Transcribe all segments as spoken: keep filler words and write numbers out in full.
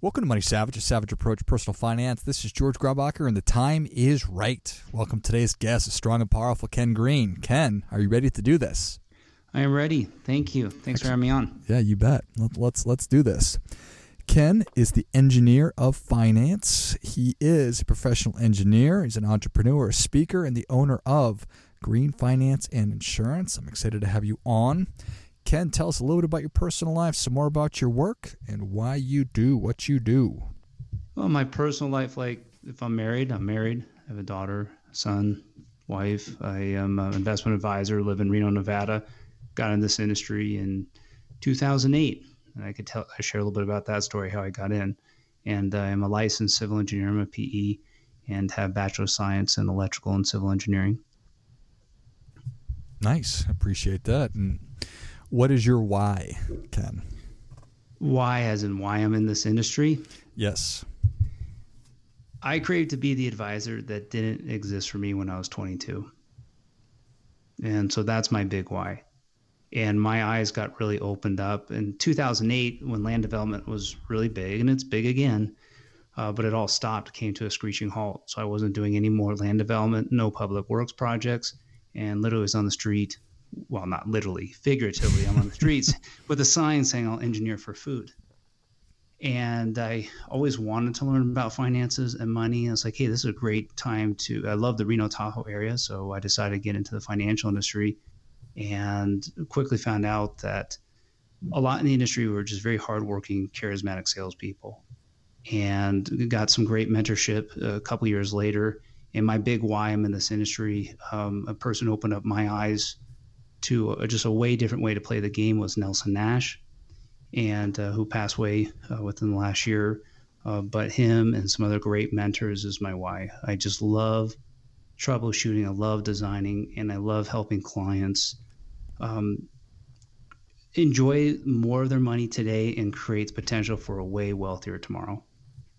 Welcome to Money Savage, a savage approach to personal finance. This is George Graubacher, and the time is right. Welcome today's guest, a strong and powerful Ken Green. Ken, are you ready to do this? I am ready. Thank you. Thanks Excellent. For having me on. Yeah, you bet. Let's let's do this. Ken is the Engineer of Finance. He is a professional engineer. He's an entrepreneur, a speaker, and the owner of Green Finance and Insurance. I'm excited to have you on. Ken, tell us a little bit about your personal life, some more about your work, and why you do what you do. Well, my personal life, like if I'm married, I'm married. I have a daughter, son, wife. I am an investment advisor, live in Reno, Nevada. Got in this industry in two thousand eight. And I could tell, I share a little bit about that story, how I got in. And uh, I'm a licensed civil engineer. I'm a P E and have Bachelor of Science in Electrical and Civil Engineering. Nice. I appreciate that. And what is your why, Ken? Why as in why I'm in this industry? Yes. I craved to be the advisor that didn't exist for me when I was twenty-two. And so that's my big why. And my eyes got really opened up in two thousand eight when land development was really big, and it's big again, uh, but it all stopped, came to a screeching halt. So I wasn't doing any more land development, no public works projects, and literally was on the street. Well, not literally, figuratively, I'm on the streets with a sign saying I'll engineer for food. And I always wanted to learn about finances and money. And I was like, hey, this is a great time to, I love the Reno Tahoe area. So I decided to get into the financial industry. And quickly found out that a lot in the industry were just very hardworking, charismatic salespeople, and got some great mentorship a couple years later. And my big why I'm in this industry, um, a person opened up my eyes to a, just a way different way to play the game was Nelson Nash, and uh, who passed away uh, within the last year. Uh, but him and some other great mentors is my why. I just love troubleshooting. I love designing, and I love helping clients um, enjoy more of their money today and creates potential for a way wealthier tomorrow.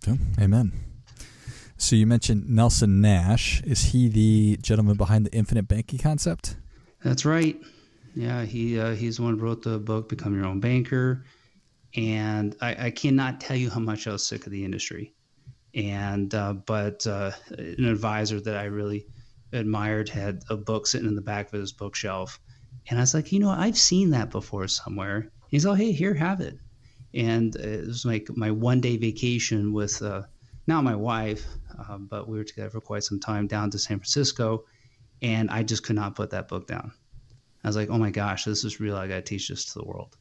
Yeah. Amen. So you mentioned Nelson Nash. Is he the gentleman behind the Infinite Banking Concept? That's right. Yeah, he uh, he's the one who wrote the book, Become Your Own Banker. And I, I cannot tell you how much I was sick of the industry. And uh, but uh, an advisor that I really admired had a book sitting in the back of his bookshelf. And I was like, you know, I've seen that before somewhere. He's like, hey, here, have it. And it was like my one day vacation with uh, not my wife, uh, but we were together for quite some time down to San Francisco. And I just could not put that book down. I was like, oh, my gosh, this is real. I got to teach this to the world.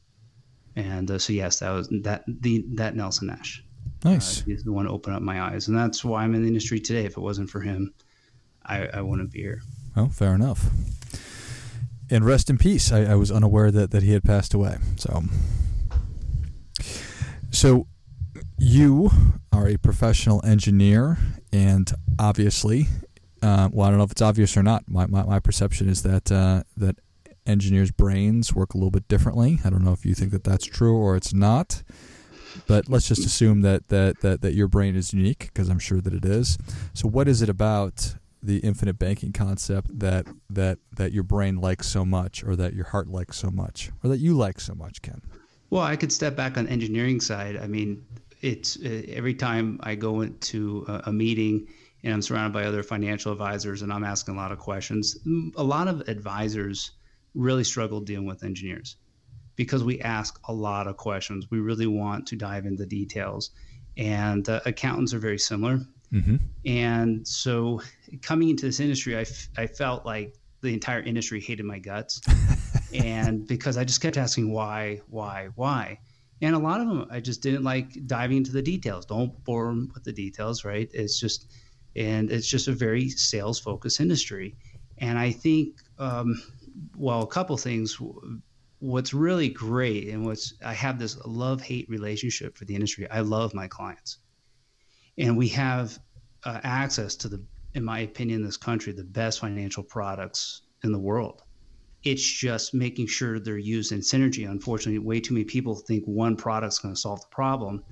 And uh, so, yes, that was that the that Nelson Nash. Nice. Uh, he's the one to open up my eyes. And that's why I'm in the industry today. If it wasn't for him, I, I wouldn't be here. Well, fair enough. And rest in peace. I, I was unaware that, that he had passed away. So, so you are a professional engineer, and obviously, uh, well, I don't know if it's obvious or not. My my, my perception is that uh, that engineers' brains work a little bit differently. I don't know if you think that that's true or it's not. But let's just assume that that, that, that your brain is unique, because I'm sure that it is. So what is it about the infinite banking concept that that that your brain likes so much, or that your heart likes so much, or that you like so much, Ken? Well, I could step back on the engineering side. I mean, it's uh, every time I go into a, a meeting and I'm surrounded by other financial advisors and I'm asking a lot of questions, a lot of advisors really struggle dealing with engineers. Because we ask a lot of questions. We really want to dive into details. And uh, accountants are very similar. Mm-hmm. And so coming into this industry, I, f- I felt like the entire industry hated my guts. And because I just kept asking why, why, why. And a lot of them, I just didn't like diving into the details. Don't bore them with the details, right? It's just, and it's just a very sales-focused industry. And I think, um, well, a couple things. What's really great, and what's I have this love-hate relationship for the industry. I love my clients, and we have uh, access to the, in my opinion, this country, the best financial products in the world. It's just making sure they're used in synergy. Unfortunately, way too many people think one product's going to solve the problem.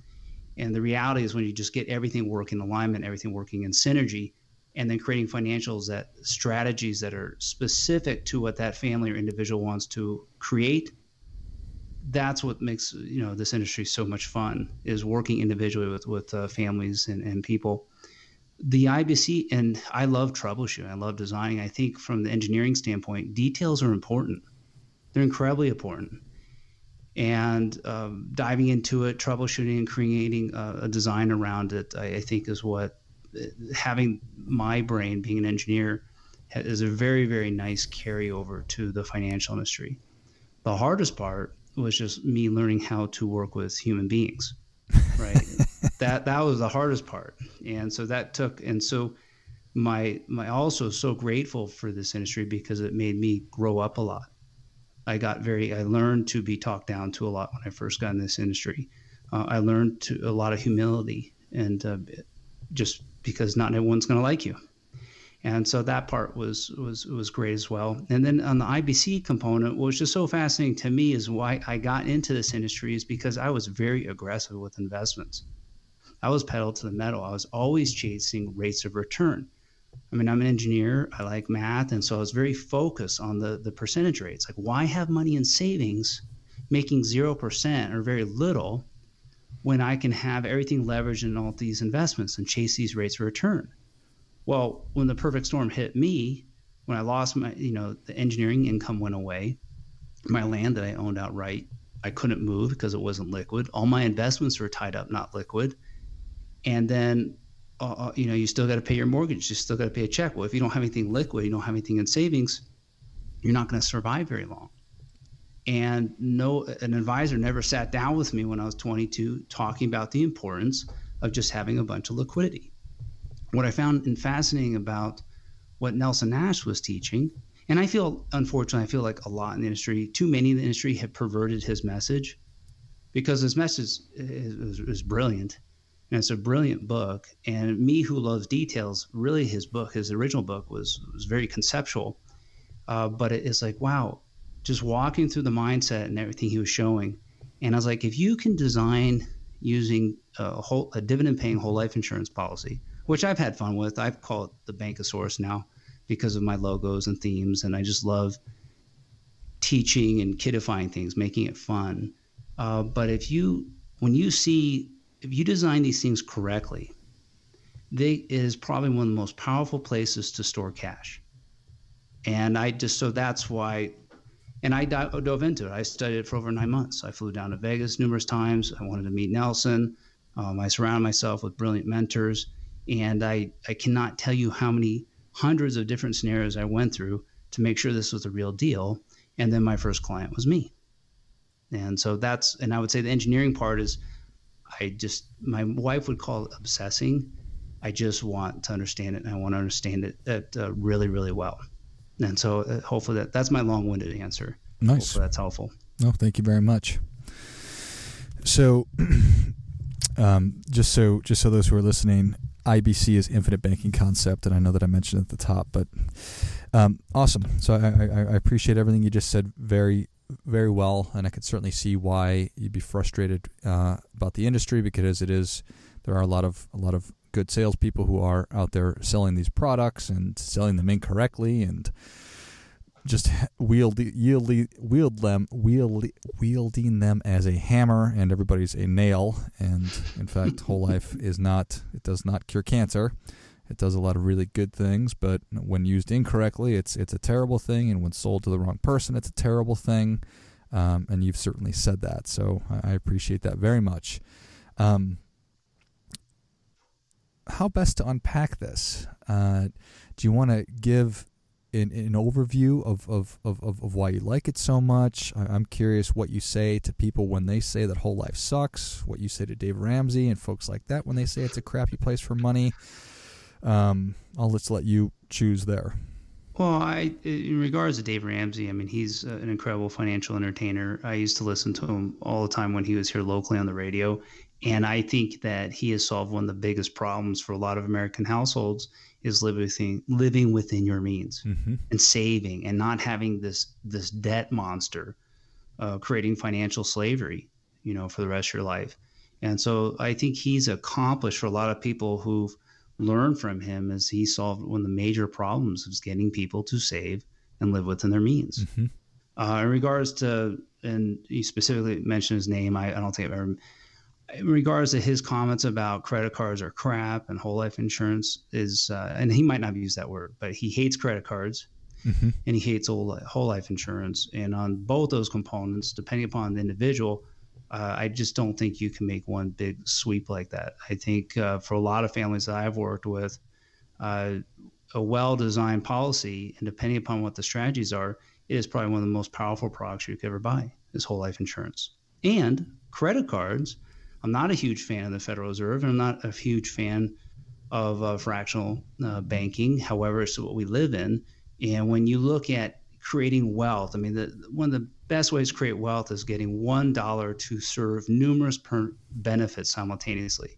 And the reality is when you just get everything working in alignment, everything working in synergy, and then creating financials that strategies that are specific to what that family or individual wants to create, that's what makes, you know, this industry so much fun, is working individually with, with uh, families and, and people. The I B C, and I love troubleshooting, I love designing. I think from the engineering standpoint, details are important. They're incredibly important. And um, diving into it, troubleshooting and creating a, a design around it, I, I think is what having my brain, being an engineer, is a very, very nice carryover to the financial industry. The hardest part was just me learning how to work with human beings, right? That that was the hardest part. And so that took, and so my my also so grateful for this industry because it made me grow up a lot. I got very, I learned to be talked down to a lot when I first got in this industry. Uh, I learned to a lot of humility and uh, just because not everyone's going to like you. And so that part was, was, was great as well. And then on the I B C component, what was just so fascinating to me is why I got into this industry is because I was very aggressive with investments. I was pedal to the metal. I was always chasing rates of return. I mean, I'm an engineer, I like math. And so I was very focused on the, the percentage rates. Like, why have money in savings making zero percent or very little when I can have everything leveraged in all these investments and chase these rates of return? Well, when the perfect storm hit me, when I lost my, you know, the engineering income went away, my land that I owned outright, I couldn't move because it wasn't liquid. All my investments were tied up, not liquid. And then, uh, you know, you still got to pay your mortgage. You still got to pay a check. Well, if you don't have anything liquid, you don't have anything in savings, you're not going to survive very long. And no, an advisor never sat down with me when I was twenty-two talking about the importance of just having a bunch of liquidity. What I found fascinating about what Nelson Nash was teaching, and I feel, unfortunately, I feel like a lot in the industry, too many in the industry have perverted his message, because his message is, is, is brilliant, and it's a brilliant book. And me, who loves details, really his book, his original book was, was very conceptual, uh, but it, it's like, wow, just walking through the mindset and everything he was showing. And I was like, if you can design using a, whole, a dividend-paying whole life insurance policy, which I've had fun with. I've called it the Bankosaurus now because of my logos and themes. And I just love teaching and kidifying things, making it fun. Uh, but if you, when you see, if you design these things correctly, they is probably one of the most powerful places to store cash. And I just, so that's why, and I dove into it. I studied it for over nine months. I flew down to Vegas numerous times. I wanted to meet Nelson. Um, I surrounded myself with brilliant mentors. And I, I cannot tell you how many hundreds of different scenarios I went through to make sure this was the real deal. And then my first client was me. And so that's, and I would say the engineering part is, I just, my wife would call it obsessing. I just want to understand it, and I want to understand it at, uh, really, really well. And so uh, hopefully that, that's my long-winded answer. Nice. Hopefully that's helpful. No, thank you very much. So um, just so, just so those who are listening, I B C is Infinite Banking Concept, and I know that I mentioned at the top, but um, awesome. So I, I, I appreciate everything you just said very, very well, and I could certainly see why you'd be frustrated uh, about the industry, because it is, there are a lot of a lot of good salespeople who are out there selling these products and selling them incorrectly, and just wield, yield, wield them, wield, wielding them as a hammer, and everybody's a nail. And in fact, whole life is not, it does not cure cancer. It does a lot of really good things, but when used incorrectly, it's it's a terrible thing. And when sold to the wrong person, it's a terrible thing. Um, and you've certainly said that. So I appreciate that very much. Um, how best to unpack this? Uh, do you want to give In, in an overview of, of, of, of why you like it so much? I'm curious what you say to people when they say that whole life sucks, what you say to Dave Ramsey and folks like that when they say it's a crappy place for money. Um, I'll just let you choose there. Well, I, in regards to Dave Ramsey, I mean, he's an incredible financial entertainer. I used to listen to him all the time when he was here locally on the radio. And I think that he has solved one of the biggest problems for a lot of American households is living, living within your means mm-hmm. and saving and not having this this debt monster uh, creating financial slavery, you know, for the rest of your life. And so I think he's accomplished for a lot of people who've learned from him is he solved one of the major problems is getting people to save and live within their means. Mm-hmm. Uh, in regards to, and you specifically mentioned his name, I, I don't think I've ever... In regards to his comments about credit cards are crap and whole life insurance is, uh, and he might not have used that word, but he hates credit cards mm-hmm. and he hates whole, whole life insurance. And on both those components, depending upon the individual, uh, I just don't think you can make one big sweep like that. I think uh, for a lot of families that I've worked with, uh, a well-designed policy, and depending upon what the strategies are, it is probably one of the most powerful products you could ever buy is whole life insurance. And credit cards, I'm not a huge fan of the Federal Reserve, and I'm not a huge fan of uh, fractional uh, banking. However, it's what we live in. And when you look at creating wealth, I mean, the, one of the best ways to create wealth is getting one dollar to serve numerous per- benefits simultaneously.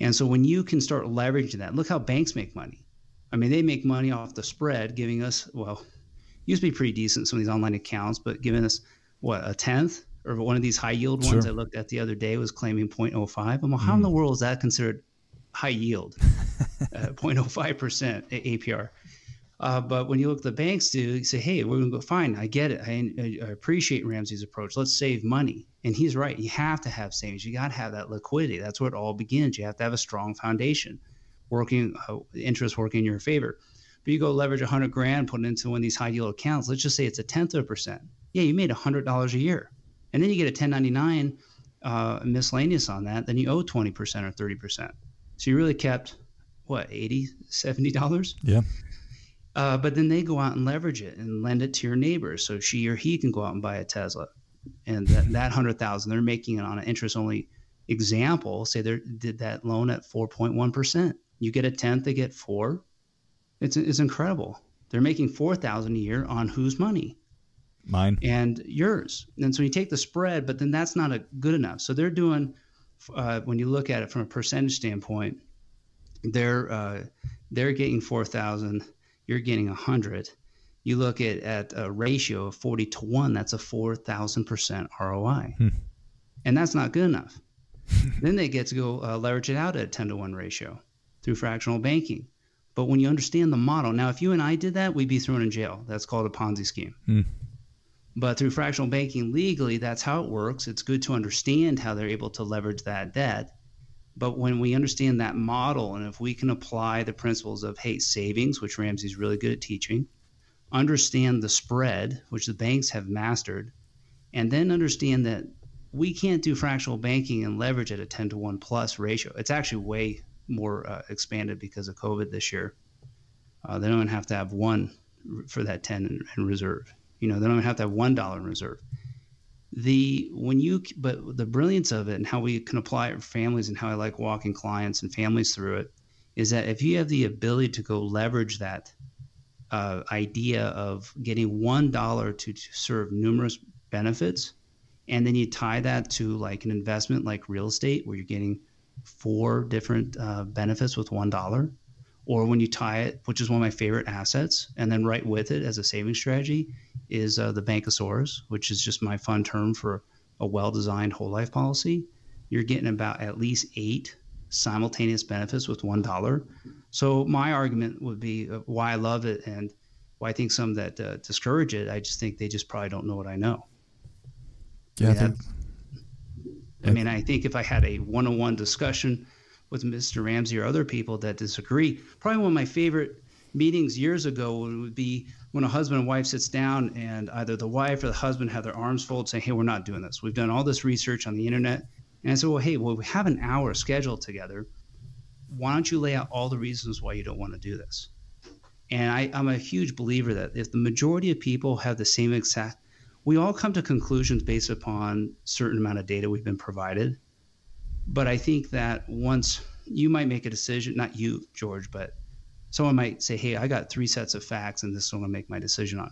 And so when you can start leveraging that, look how banks make money. I mean, they make money off the spread, giving us, well, used to be pretty decent, some of these online accounts, but giving us, what, a tenth? Or one of these high yield ones sure. I looked at the other day was claiming zero point zero five. I'm like, how mm. in the world is that considered high yield? uh, zero point zero five percent A P R. Uh, but when you look at the banks, do you say, hey, we're going to go fine. I get it. I, I appreciate Ramsey's approach. Let's save money. And he's right. You have to have savings. You got to have that liquidity. That's where it all begins. You have to have a strong foundation, working uh, interest working in your favor. But you go leverage a hundred grand, put it into one of these high yield accounts. Let's just say it's a tenth of a percent. Yeah, you made a hundred dollars a year. And then you get a ten ninety-nine uh, miscellaneous on that, then you owe twenty percent or thirty percent. So you really kept, what, eighty dollars, seventy dollars? Yeah. Uh, but then they go out and leverage it and lend it to your neighbor. So she or he can go out and buy a Tesla. And that, that one hundred thousand dollars, they're making it on an interest-only example. Say they did that loan at four point one percent. You get a tenth, they get four. It's, it's incredible. They're making four thousand dollars a year on whose money? Mine and yours. And so you take the spread, but then that's not a good enough. So they're doing, uh, when you look at it from a percentage standpoint, they're uh, they're getting four thousand. You're getting a hundred. You look at at a ratio of forty to one. That's a four thousand percent R O I, hmm. and that's not good enough. Then they get to go uh, leverage it out at a ten to one ratio through fractional banking. But when you understand the model, now if you and I did that, we'd be thrown in jail. That's called a Ponzi scheme. Hmm. But through fractional banking legally, that's how it works. It's good to understand how they're able to leverage that debt. But when we understand that model, and if we can apply the principles of, hey, savings, which Ramsey's really good at teaching, understand the spread, which the banks have mastered, and then understand that we can't do fractional banking and leverage at a ten to one plus ratio. It's actually way more uh, expanded because of COVID this year. Uh, they don't even have to have one for that ten in, in reserve. You know, they don't have to have one dollar in reserve. The when you but the brilliance of it and how we can apply it for families and how I like walking clients and families through it is that if you have the ability to go leverage that uh, idea of getting one dollar to, to serve numerous benefits, and then you tie that to like an investment like real estate where you're getting four different uh, benefits with one dollar, or when you tie it, which is one of my favorite assets, and then right with it as a savings strategy is uh, the Bankosaurus, which is just my fun term for a well-designed whole life policy. You're getting about at least eight simultaneous benefits with one dollar. So my argument would be why I love it and why I think some that uh, discourage it, I just think they just probably don't know what I know. Yeah. I mean, I, think, I, I, mean I think if I had a one-on-one discussion with Mister Ramsey or other people that disagree. Probably one of my favorite meetings years ago would be when a husband and wife sits down and either the wife or the husband have their arms folded saying, hey, we're not doing this. We've done all this research on the internet. And I said, well, hey, well, we have an hour scheduled together. Why don't you lay out all the reasons why you don't want to do this? And I, I'm a huge believer that if the majority of people have the same exact, we all come to conclusions based upon certain amount of data we've been provided. But I think that once you might make a decision, not you, George, but someone might say, hey, I got three sets of facts and this is what I'm going to make my decision on.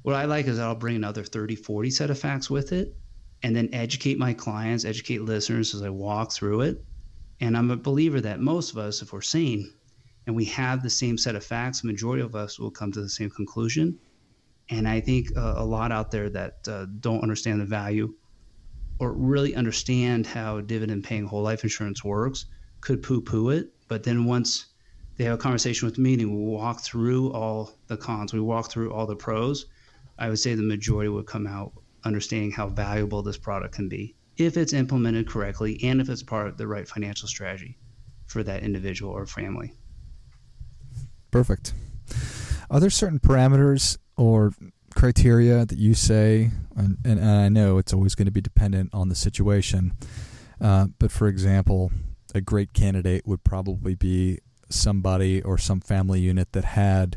What I like is I'll bring another thirty, forty set of facts with it. and then educate my clients, educate listeners as I walk through it. And I'm a believer that most of us, if we're sane and we have the same set of facts, the majority of us will come to the same conclusion. And I think uh, a lot out there that uh, don't understand the value or really understand how dividend paying whole life insurance works could poo-poo it. But then once they have a conversation with me and we walk through all the cons, we walk through all the pros, I would say the majority would come out understanding how valuable this product can be if it's implemented correctly and if it's part of the right financial strategy for that individual or family. Perfect. Are there certain parameters or criteria that you say, and, and I know it's always going to be dependent on the situation, uh, but for example, a great candidate would probably be somebody or some family unit that had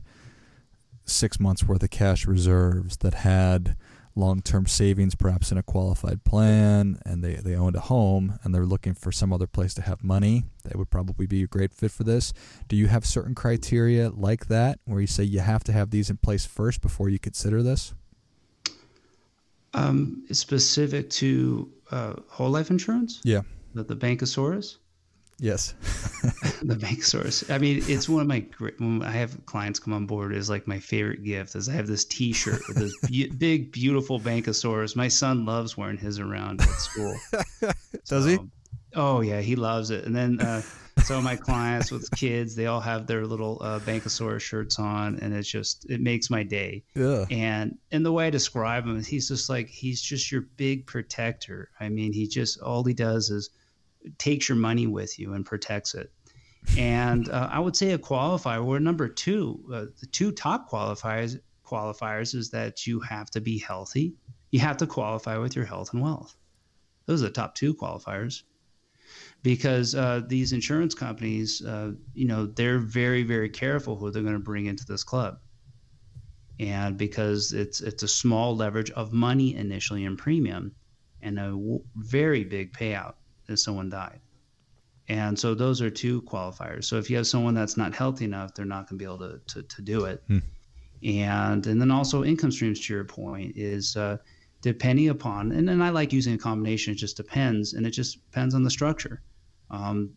six months worth of cash reserves, that had long-term savings perhaps in a qualified plan, and they, they owned a home and they're looking for some other place to have money. That would probably be a great fit for this. Do you have certain criteria like that where you say you have to have these in place first before you consider this? Um, specific to uh, whole life insurance? Yeah. The, the Bankosaurus? Yes. The Bankosaurus. I mean, it's one of my great, when I have clients come on board, is like my favorite gift is I have this t-shirt with this be- big, beautiful Bankosaurus. My son loves wearing his around at school. Does so, he? Oh yeah. He loves it. And then, uh, some of my clients with kids, they all have their little, uh, Bankosaurus shirts on, and it's just, it makes my day. Yeah. And, and the way I describe him is he's just like, he's just your big protector. I mean, he just, all he does is takes your money with you and protects it. And uh, I would say a qualifier, or number two, uh, the two top qualifiers qualifiers is that you have to be healthy. You have to qualify with your health and wealth. Those are the top two qualifiers, because uh, these insurance companies, uh, you know, they're very, very careful who they're going to bring into this club. And because it's it's a small leverage of money initially in premium and a w- very big payout if someone died. And so those are two qualifiers. So if you have someone that's not healthy enough, they're not going to be able to, to, to do it. Hmm. And, and then also income streams, to your point, is uh, depending upon, and then I like using a combination, it just depends. And it just depends on the structure. Um,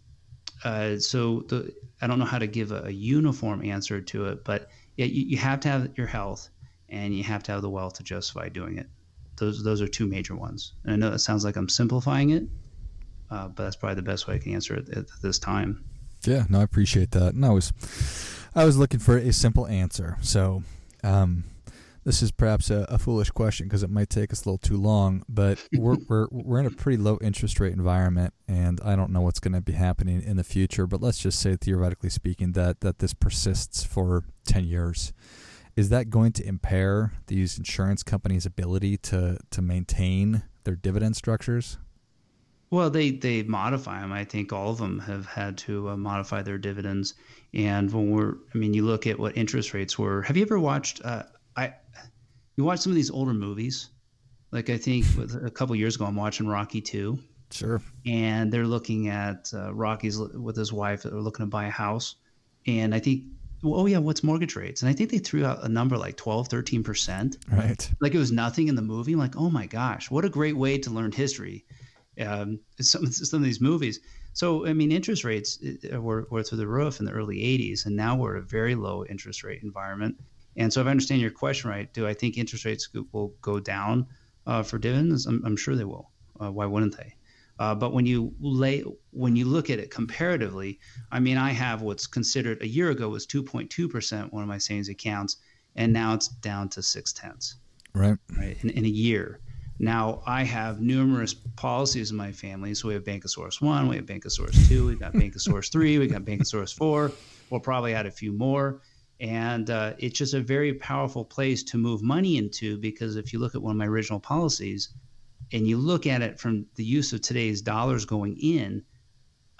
uh, so the, I don't know how to give a, a uniform answer to it, but it, you, you have to have your health and you have to have the wealth to justify doing it. Those, those are two major ones. And I know that sounds like I'm simplifying it, Uh, but that's probably the best way I can answer it at this time. Yeah, no, I appreciate that. And I was, I was looking for a simple answer. So um, this is perhaps a, a foolish question because it might take us a little too long, but we're, we're, we're in a pretty low interest rate environment, and I don't know what's going to be happening in the future, but let's just say theoretically speaking that, that this persists for ten years. Is that going to impair these insurance companies' ability to, to maintain their dividend structures? Well, they, they modify them. I think all of them have had to uh, modify their dividends. And when we're, I mean, you look at what interest rates were. Have you ever watched, uh, I, you watch some of these older movies? Like I think a couple of years ago, I'm watching Rocky two. Sure. And they're looking at uh, Rocky's with his wife. They're looking to buy a house. And I think, oh yeah, what's mortgage rates? And I think they threw out a number like twelve, thirteen percent. Right. Like it was nothing in the movie. I'm like, oh my gosh, what a great way to learn history. Um, some, some of these movies. So, I mean, interest rates were, were through the roof in the early eighties, and now we're at a very low interest rate environment. And so if I understand your question right, do I think interest rates will go down uh, for dividends? I'm, I'm sure they will. Uh, why wouldn't they? Uh, but when you lay, when you look at it comparatively, I mean, I have what's considered a year ago was two point two percent, one of my savings accounts, and now it's down to six tenths. Right. Right. In, in a year. Now, I have numerous policies in my family. So we have Bankosaurus one, we have Bankosaurus two, we've got Bankosaurus three, we've got Bankosaurus four. We'll probably add a few more. And uh, it's just a very powerful place to move money into, because if you look at one of my original policies and you look at it from the use of today's dollars going in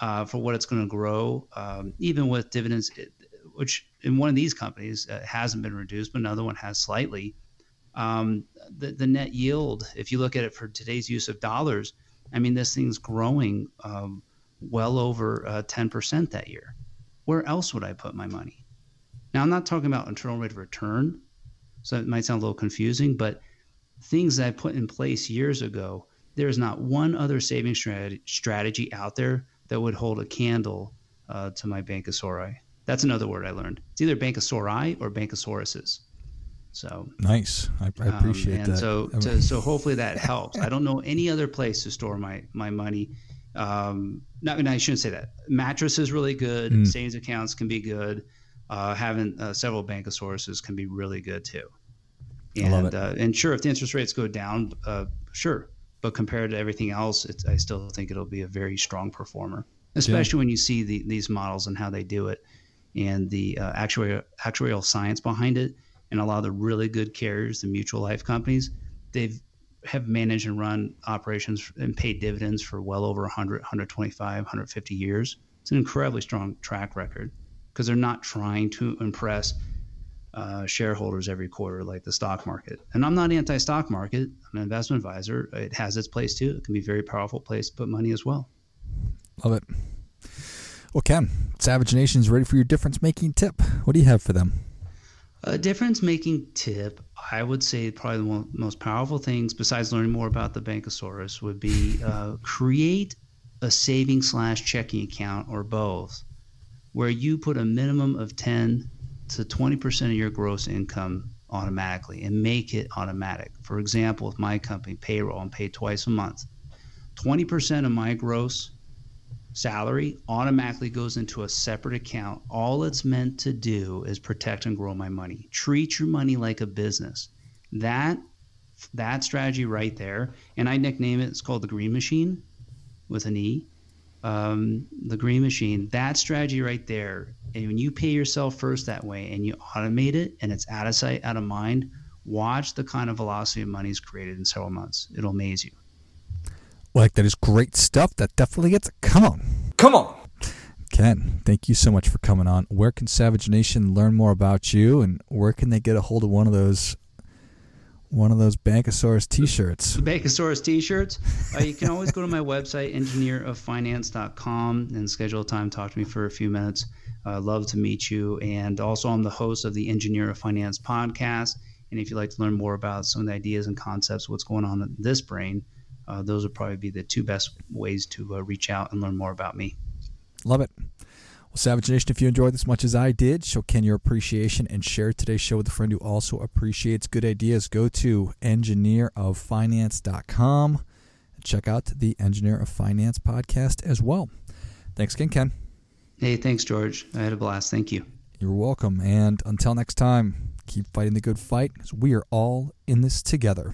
uh, for what it's going to grow, um, even with dividends, which in one of these companies uh, hasn't been reduced, but another one has slightly. Um, the, the net yield, if you look at it for today's use of dollars, I mean, this thing's growing um, well over uh, ten percent that year. Where else would I put my money? Now, I'm not talking about internal rate of return, so it might sound a little confusing, but things that I put in place years ago, There's not one other saving strategy out there that would hold a candle uh, to my Bankosauri. That's another word I learned. It's either Bankosauri or Bankosauruses. So nice. I, I appreciate um, and that. So, I mean, to, so hopefully that helps. I don't know any other place to store my my money. Um, not, I shouldn't say that. Mattress is really good. Mm. Savings accounts can be good. Uh, having uh, several Bankosauruses can be really good too. And I love it. Uh, and sure, if the interest rates go down, uh, sure. But compared to everything else, it's, I still think it'll be a very strong performer, especially yeah. when you see the, these models and how they do it, and the uh, actuarial, actuarial science behind it. And a lot of the really good carriers, the mutual life companies, they've have managed and run operations and paid dividends for well over one hundred, one twenty-five, one fifty years. It's an incredibly strong track record because they're not trying to impress uh, shareholders every quarter like the stock market. And I'm not anti-stock market. I'm an investment advisor. It has its place too. It can be a very powerful place to put money as well. Love it. Well, Ken, Savage Nation's ready for your difference-making tip. What do you have for them? A difference-making tip, I would say probably the one, most powerful things, besides learning more about the Bankosaurus, would be uh, create a savings slash checking account or both, where you put a minimum of ten to twenty percent of your gross income automatically and make it automatic. For example, with my company, payroll, I'm paid twice a month. twenty percent of my gross salary automatically goes into a separate account. All it's meant to do is protect and grow my money. Treat your money like a business. That that strategy right there, and I nickname it, it's called the Green Machine with an E. Um, the Green Machine, that strategy right there, and when you pay yourself first that way and you automate it and it's out of sight, out of mind, watch the kind of velocity of money is created in several months. It'll amaze you. Like, that is great stuff. That definitely gets it. Come on. Come on. Ken, thank you so much for coming on. Where can Savage Nation learn more about you, and where can they get a hold of one of those one of those Bankosaurus t-shirts? Bankosaurus t-shirts? Uh, you can always go to my website, engineer of finance dot com, and schedule a time, talk to me for a few minutes. I'd uh, love to meet you. And also, I'm the host of the Engineer of Finance podcast. And if you'd like to learn more about some of the ideas and concepts, what's going on in this brain, Uh, those would probably be the two best ways to uh, reach out and learn more about me. Love it. Well, Savage Nation, if you enjoyed this as much as I did, show Ken your appreciation and share today's show with a friend who also appreciates good ideas. Go to engineer of finance dot com and check out the Engineer of Finance podcast as well. Thanks again, Ken. Hey, thanks, George. I had a blast. Thank you. You're welcome. And until next time, keep fighting the good fight, because we are all in this together.